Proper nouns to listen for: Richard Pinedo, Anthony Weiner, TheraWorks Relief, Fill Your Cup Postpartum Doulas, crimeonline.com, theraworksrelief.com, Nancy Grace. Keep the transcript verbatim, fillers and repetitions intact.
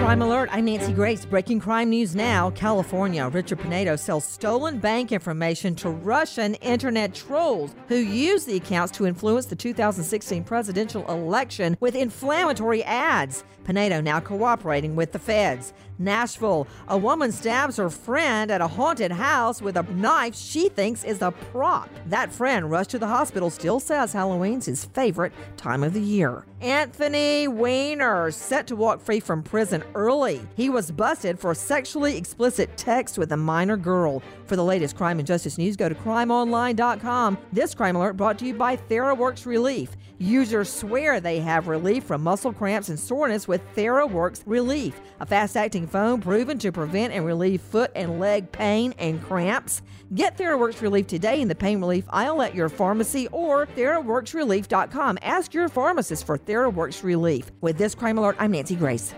Crime Alert, I'm Nancy Grace. Breaking crime news now. California, Richard Pinedo sells stolen bank information to Russian internet trolls who use the accounts to influence the two thousand sixteen presidential election with inflammatory ads. Pinedo now cooperating with the feds. Nashville, a woman stabs her friend at a haunted house with a knife she thinks is a prop. That friend rushed to the hospital, still says Halloween's his favorite time of the year. Anthony Weiner, set to walk free from prison early. He was busted for sexually explicit text with a minor girl. For the latest crime and justice news, go to crime online dot com. This crime alert brought to you by TheraWorks Relief. Users swear they have relief from muscle cramps and soreness with TheraWorks Relief, a fast-acting foam proven to prevent and relieve foot and leg pain and cramps. Get TheraWorks Relief today in the pain relief aisle at your pharmacy or thera works relief dot com. Ask your pharmacist for TheraWorks Relief. With this crime alert, I'm Nancy Grace.